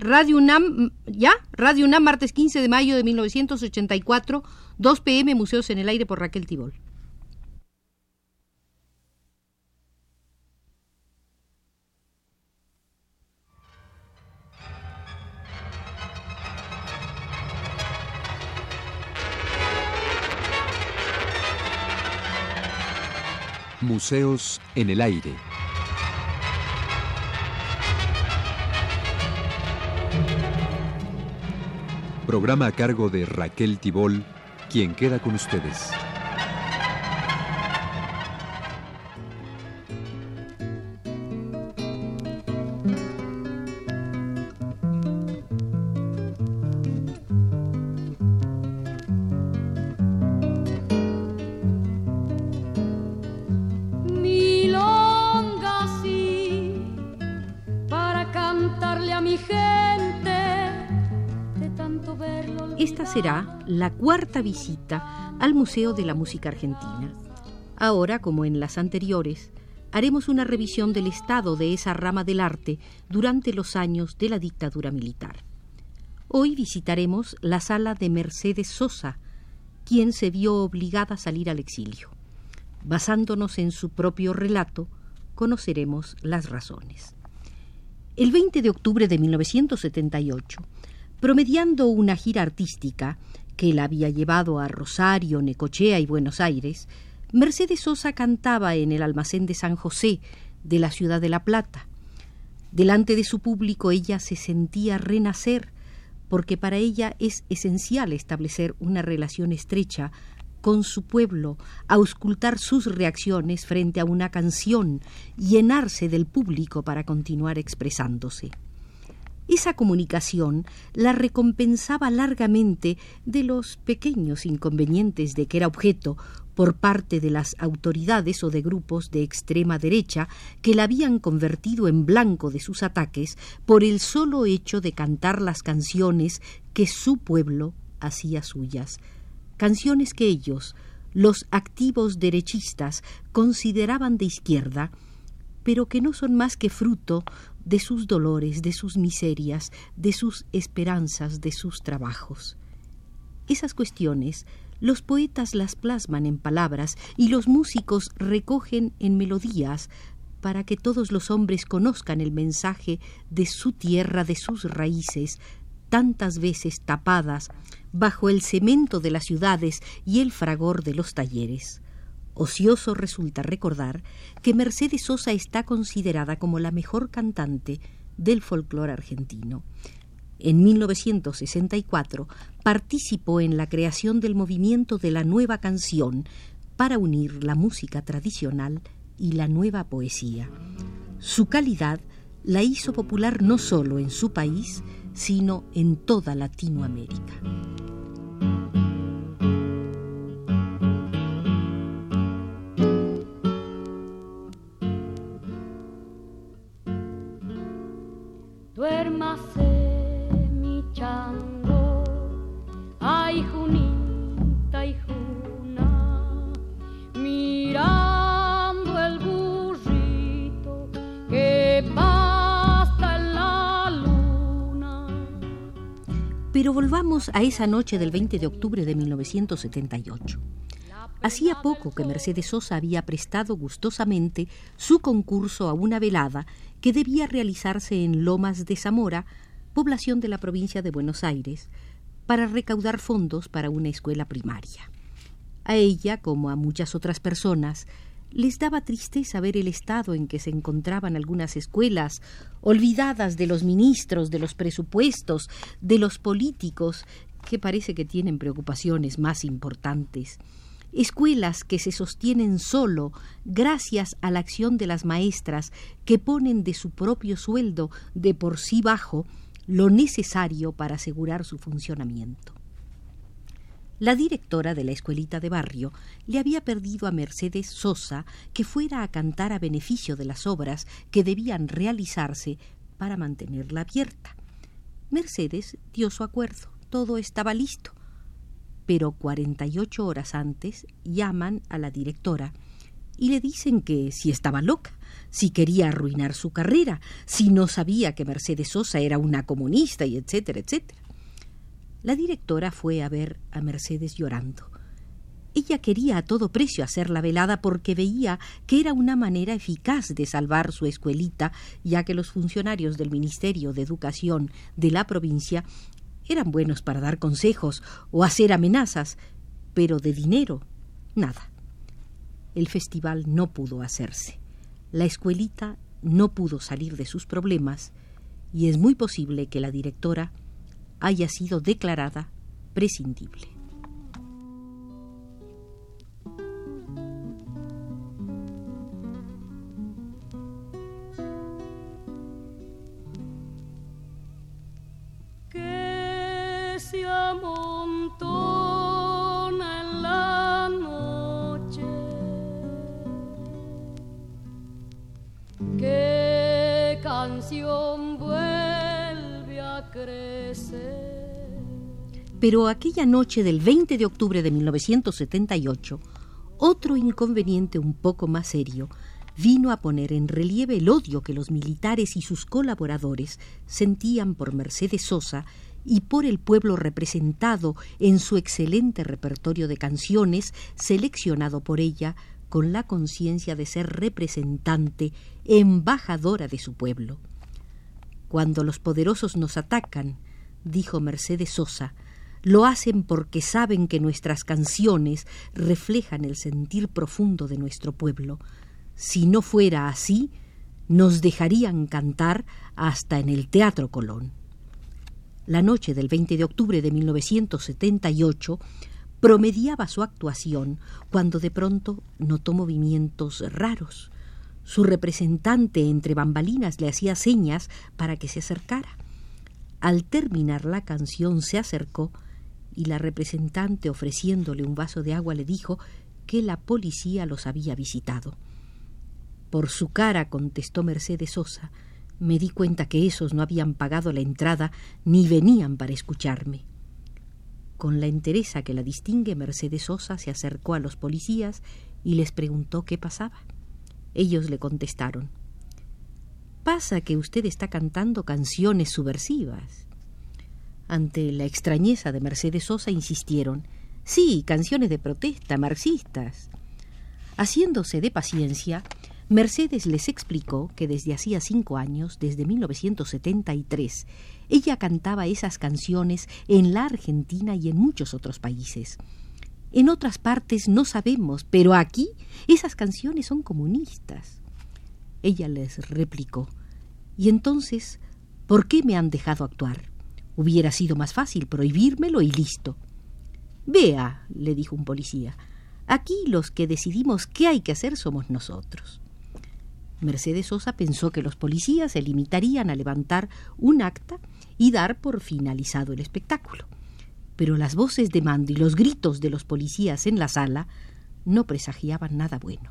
Radio UNAM, ¿ya? Radio UNAM, martes 15 de mayo de 1984, 2 p.m., Museos en el Aire, por Raquel Tibol. Museos en el Aire. Programa a cargo de Raquel Tibol, quien queda con ustedes. Será la cuarta visita al Museo de la Música Argentina. Ahora, como en las anteriores, haremos una revisión del estado de esa rama del arte durante los años de la dictadura militar. Hoy visitaremos la sala de Mercedes Sosa, quien se vio obligada a salir al exilio. Basándonos en su propio relato, conoceremos las razones. El 20 de octubre de 1978, promediando una gira artística que la había llevado a Rosario, Necochea y Buenos Aires, Mercedes Sosa cantaba en el almacén de San José de la ciudad de La Plata. Delante de su público ella se sentía renacer, porque para ella es esencial establecer una relación estrecha con su pueblo, auscultar sus reacciones frente a una canción, llenarse del público para continuar expresándose. Esa comunicación la recompensaba largamente de los pequeños inconvenientes de que era objeto por parte de las autoridades o de grupos de extrema derecha que la habían convertido en blanco de sus ataques por el solo hecho de cantar las canciones que su pueblo hacía suyas, canciones que ellos, los activos derechistas, consideraban de izquierda, pero que no son más que fruto de sus dolores, de sus miserias, de sus esperanzas, de sus trabajos. Esas cuestiones los poetas las plasman en palabras y los músicos recogen en melodías para que todos los hombres conozcan el mensaje de su tierra, de sus raíces, tantas veces tapadas bajo el cemento de las ciudades y el fragor de los talleres. Ocioso resulta recordar que Mercedes Sosa está considerada como la mejor cantante del folclore argentino. En 1964 participó en la creación del movimiento de la nueva canción para unir la música tradicional y la nueva poesía. Su calidad la hizo popular no solo en su país, sino en toda Latinoamérica. Duérmase mi chango, ay junita y juna, mirando el burrito que pasa en la luna. Pero volvamos a esa noche del 20 de octubre de 1978. Hacía poco que Mercedes Sosa había prestado gustosamente su concurso a una velada que debía realizarse en Lomas de Zamora, población de la provincia de Buenos Aires, para recaudar fondos para una escuela primaria. A ella, como a muchas otras personas, les daba tristeza ver el estado en que se encontraban algunas escuelas, olvidadas de los ministros, de los presupuestos, de los políticos, que parece que tienen preocupaciones más importantes. Escuelas que se sostienen solo gracias a la acción de las maestras que ponen de su propio sueldo, de por sí bajo, lo necesario para asegurar su funcionamiento. La directora de la escuelita de barrio le había pedido a Mercedes Sosa que fuera a cantar a beneficio de las obras que debían realizarse para mantenerla abierta. Mercedes dio su acuerdo, todo estaba listo. Pero 48 horas antes llaman a la directora y le dicen que si estaba loca, si quería arruinar su carrera, si no sabía que Mercedes Sosa era una comunista, y etcétera, etcétera. La directora fue a ver a Mercedes llorando. Ella quería a todo precio hacer la velada porque veía que era una manera eficaz de salvar su escuelita, ya que los funcionarios del Ministerio de Educación de la provincia eran buenos para dar consejos o hacer amenazas, pero de dinero, nada. El festival no pudo hacerse. La escuelita no pudo salir de sus problemas y es muy posible que la directora haya sido declarada prescindible. Que se amontona en la noche, qué canción vuelve a crecer. Pero aquella noche del 20 de octubre de 1978, otro inconveniente un poco más serio vino a poner en relieve el odio que los militares y sus colaboradores sentían por Mercedes Sosa y por el pueblo representado en su excelente repertorio de canciones seleccionado por ella con la conciencia de ser representante, embajadora de su pueblo. Cuando los poderosos nos atacan, dijo Mercedes Sosa, lo hacen porque saben que nuestras canciones reflejan el sentir profundo de nuestro pueblo. Si no fuera así, nos dejarían cantar hasta en el Teatro Colón. La noche del 20 de octubre de 1978 promediaba su actuación cuando de pronto notó movimientos raros. Su representante entre bambalinas le hacía señas para que se acercara. Al terminar la canción se acercó y la representante, ofreciéndole un vaso de agua, le dijo que la policía los había visitado. Por su cara, contestó Mercedes Sosa, me di cuenta que esos no habían pagado la entrada ni venían para escucharme. Con la entereza que la distingue, Mercedes Sosa se acercó a los policías y les preguntó qué pasaba. Ellos le contestaron: pasa que usted está cantando canciones subversivas. Ante la extrañeza de Mercedes Sosa insistieron: sí, canciones de protesta, marxistas. Haciéndose de paciencia, Mercedes les explicó que desde hacía 5 años, desde 1973, ella cantaba esas canciones en la Argentina y en muchos otros países. En otras partes no sabemos, pero aquí esas canciones son comunistas. Ella les replicó: ¿y entonces por qué me han dejado actuar? Hubiera sido más fácil prohibírmelo y listo. Vea, le dijo un policía, aquí los que decidimos qué hay que hacer somos nosotros. Mercedes Sosa pensó que los policías se limitarían a levantar un acta y dar por finalizado el espectáculo. Pero las voces de mando y los gritos de los policías en la sala no presagiaban nada bueno.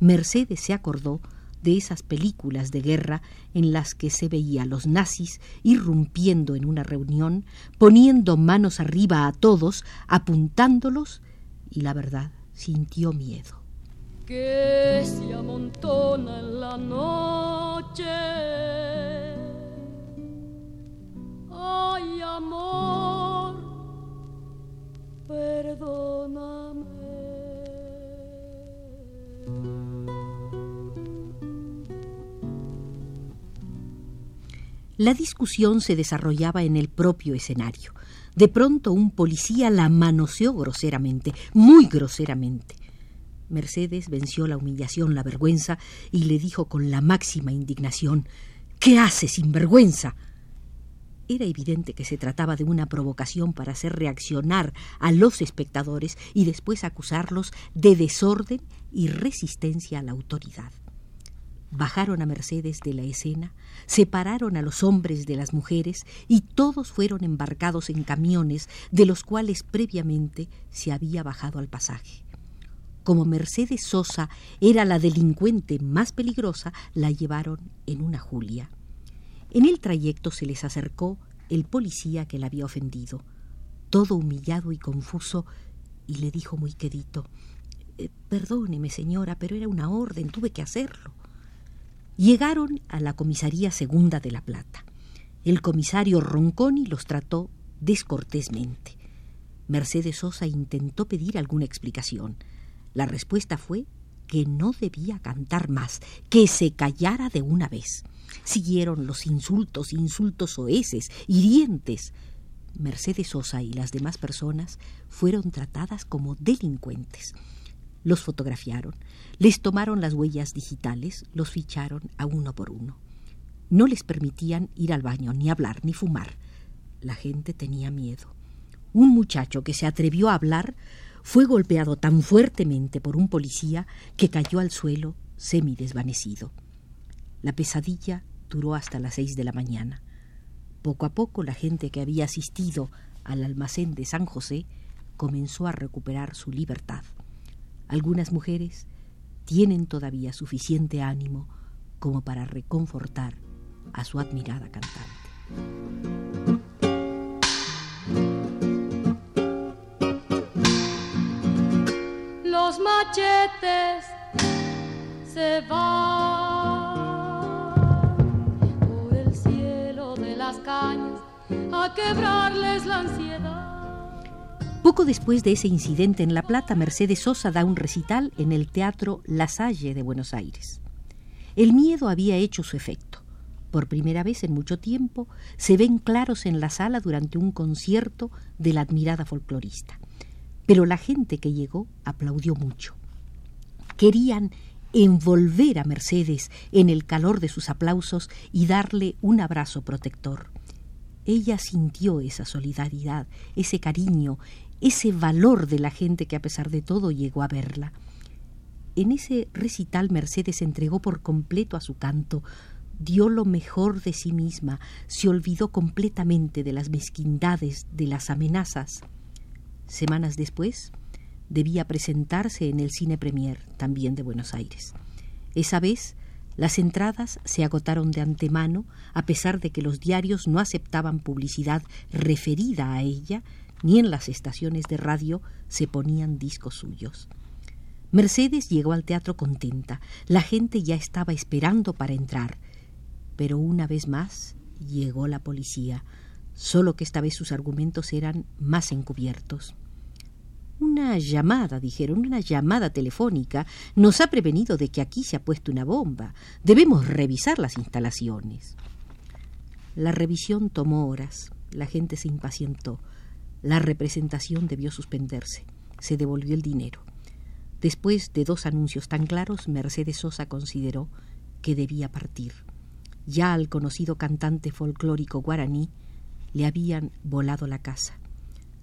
Mercedes se acordó de esas películas de guerra en las que se veía a los nazis irrumpiendo en una reunión, poniendo manos arriba a todos, apuntándolos, y la verdad sintió miedo. Que se amontona en la noche, ay amor, perdóname. La discusión se desarrollaba en el propio escenario. De pronto un policía la manoseó groseramente, muy groseramente. Mercedes venció la humillación, la vergüenza, y le dijo con la máxima indignación: ¿qué haces, sinvergüenza? Era evidente que se trataba de una provocación para hacer reaccionar a los espectadores y después acusarlos de desorden y resistencia a la autoridad. Bajaron a Mercedes de la escena, separaron a los hombres de las mujeres y todos fueron embarcados en camiones de los cuales previamente se había bajado al pasaje. Como Mercedes Sosa era la delincuente más peligrosa, la llevaron en una julia. En el trayecto se les acercó el policía que la había ofendido, todo humillado y confuso, y le dijo muy quedito: perdóneme, señora, pero era una orden, tuve que hacerlo. Llegaron a la Comisaría Segunda de La Plata. El comisario Ronconi los trató descortésmente. Mercedes Sosa intentó pedir alguna explicación. La respuesta fue que no debía cantar más, que se callara de una vez. Siguieron los insultos soeces, hirientes. Mercedes Sosa y las demás personas fueron tratadas como delincuentes. Los fotografiaron, les tomaron las huellas digitales, los ficharon a uno por uno. No les permitían ir al baño, ni hablar, ni fumar. La gente tenía miedo. Un muchacho que se atrevió a hablar fue golpeado tan fuertemente por un policía que cayó al suelo semidesvanecido. La pesadilla duró hasta las 6 de la mañana. Poco a poco la gente que había asistido al almacén de San José comenzó a recuperar su libertad. Algunas mujeres tienen todavía suficiente ánimo como para reconfortar a su admirada cantante. Los machetes se van por el cielo de las cañas a quebrarles la ansiedad. Poco después de ese incidente en La Plata, Mercedes Sosa da un recital en el Teatro Lasalle de Buenos Aires. El miedo había hecho su efecto. Por primera vez en mucho tiempo se ven claros en la sala durante un concierto de la admirada folclorista. Pero la gente que llegó aplaudió mucho. Querían envolver a Mercedes en el calor de sus aplausos y darle un abrazo protector. Ella sintió esa solidaridad, ese cariño, ese valor de la gente que a pesar de todo llegó a verla. En ese recital Mercedes se entregó por completo a su canto, dio lo mejor de sí misma, se olvidó completamente de las mezquindades, de las amenazas. Semanas después, debía presentarse en el Cine Premier, también de Buenos Aires. Esa vez, las entradas se agotaron de antemano, a pesar de que los diarios no aceptaban publicidad referida a ella, ni en las estaciones de radio se ponían discos suyos. Mercedes llegó al teatro contenta. La gente ya estaba esperando para entrar. Pero una vez más, llegó la policía. Solo que esta vez sus argumentos eran más encubiertos. Una llamada, dijeron, una llamada telefónica nos ha prevenido de que aquí se ha puesto una bomba. Debemos revisar las instalaciones. La revisión tomó horas. La gente se impacientó. La representación debió suspenderse. Se devolvió el dinero. Después de 2 anuncios tan claros, Mercedes Sosa consideró que debía partir. Ya al conocido cantante folclórico guaraní le habían volado la casa.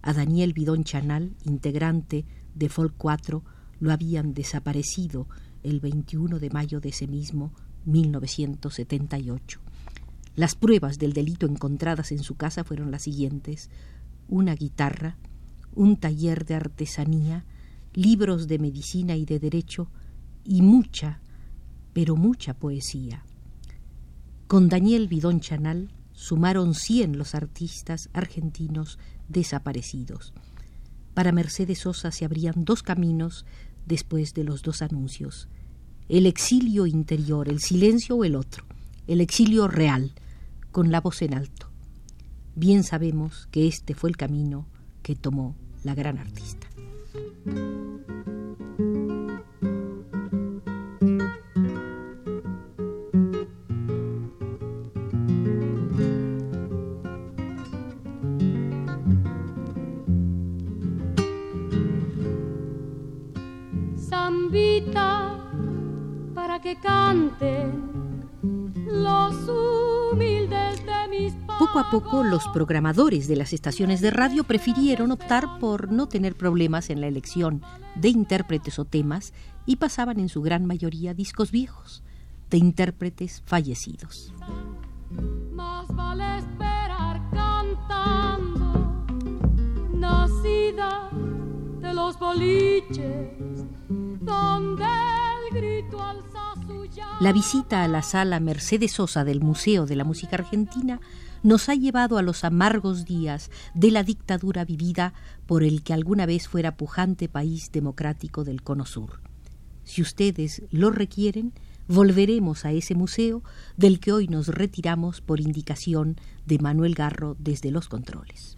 A Daniel Bidón Chanal, integrante de Folk 4, lo habían desaparecido el 21 de mayo de ese mismo 1978. Las pruebas del delito encontradas en su casa fueron las siguientes: una guitarra, un taller de artesanía, libros de medicina y de derecho y mucha, pero mucha poesía. Con Daniel Bidón Chanal sumaron 100 los artistas argentinos desaparecidos. Para Mercedes Sosa se abrían 2 caminos después de los 2 anuncios. El exilio interior, el silencio o el otro. El exilio real, con la voz en alto. Bien sabemos que este fue el camino que tomó la gran artista. Que canten los humildes de mis pagos. Poco a poco los programadores de las estaciones de radio prefirieron optar por no tener problemas en la elección de intérpretes o temas y pasaban en su gran mayoría discos viejos de intérpretes fallecidos. Más vale esperar cantando, nacida de los boliches, donde el grito al... La visita a la sala Mercedes Sosa del Museo de la Música Argentina nos ha llevado a los amargos días de la dictadura vivida por el que alguna vez fuera pujante país democrático del Cono Sur. Si ustedes lo requieren, volveremos a ese museo del que hoy nos retiramos por indicación de Manuel Garro desde los controles.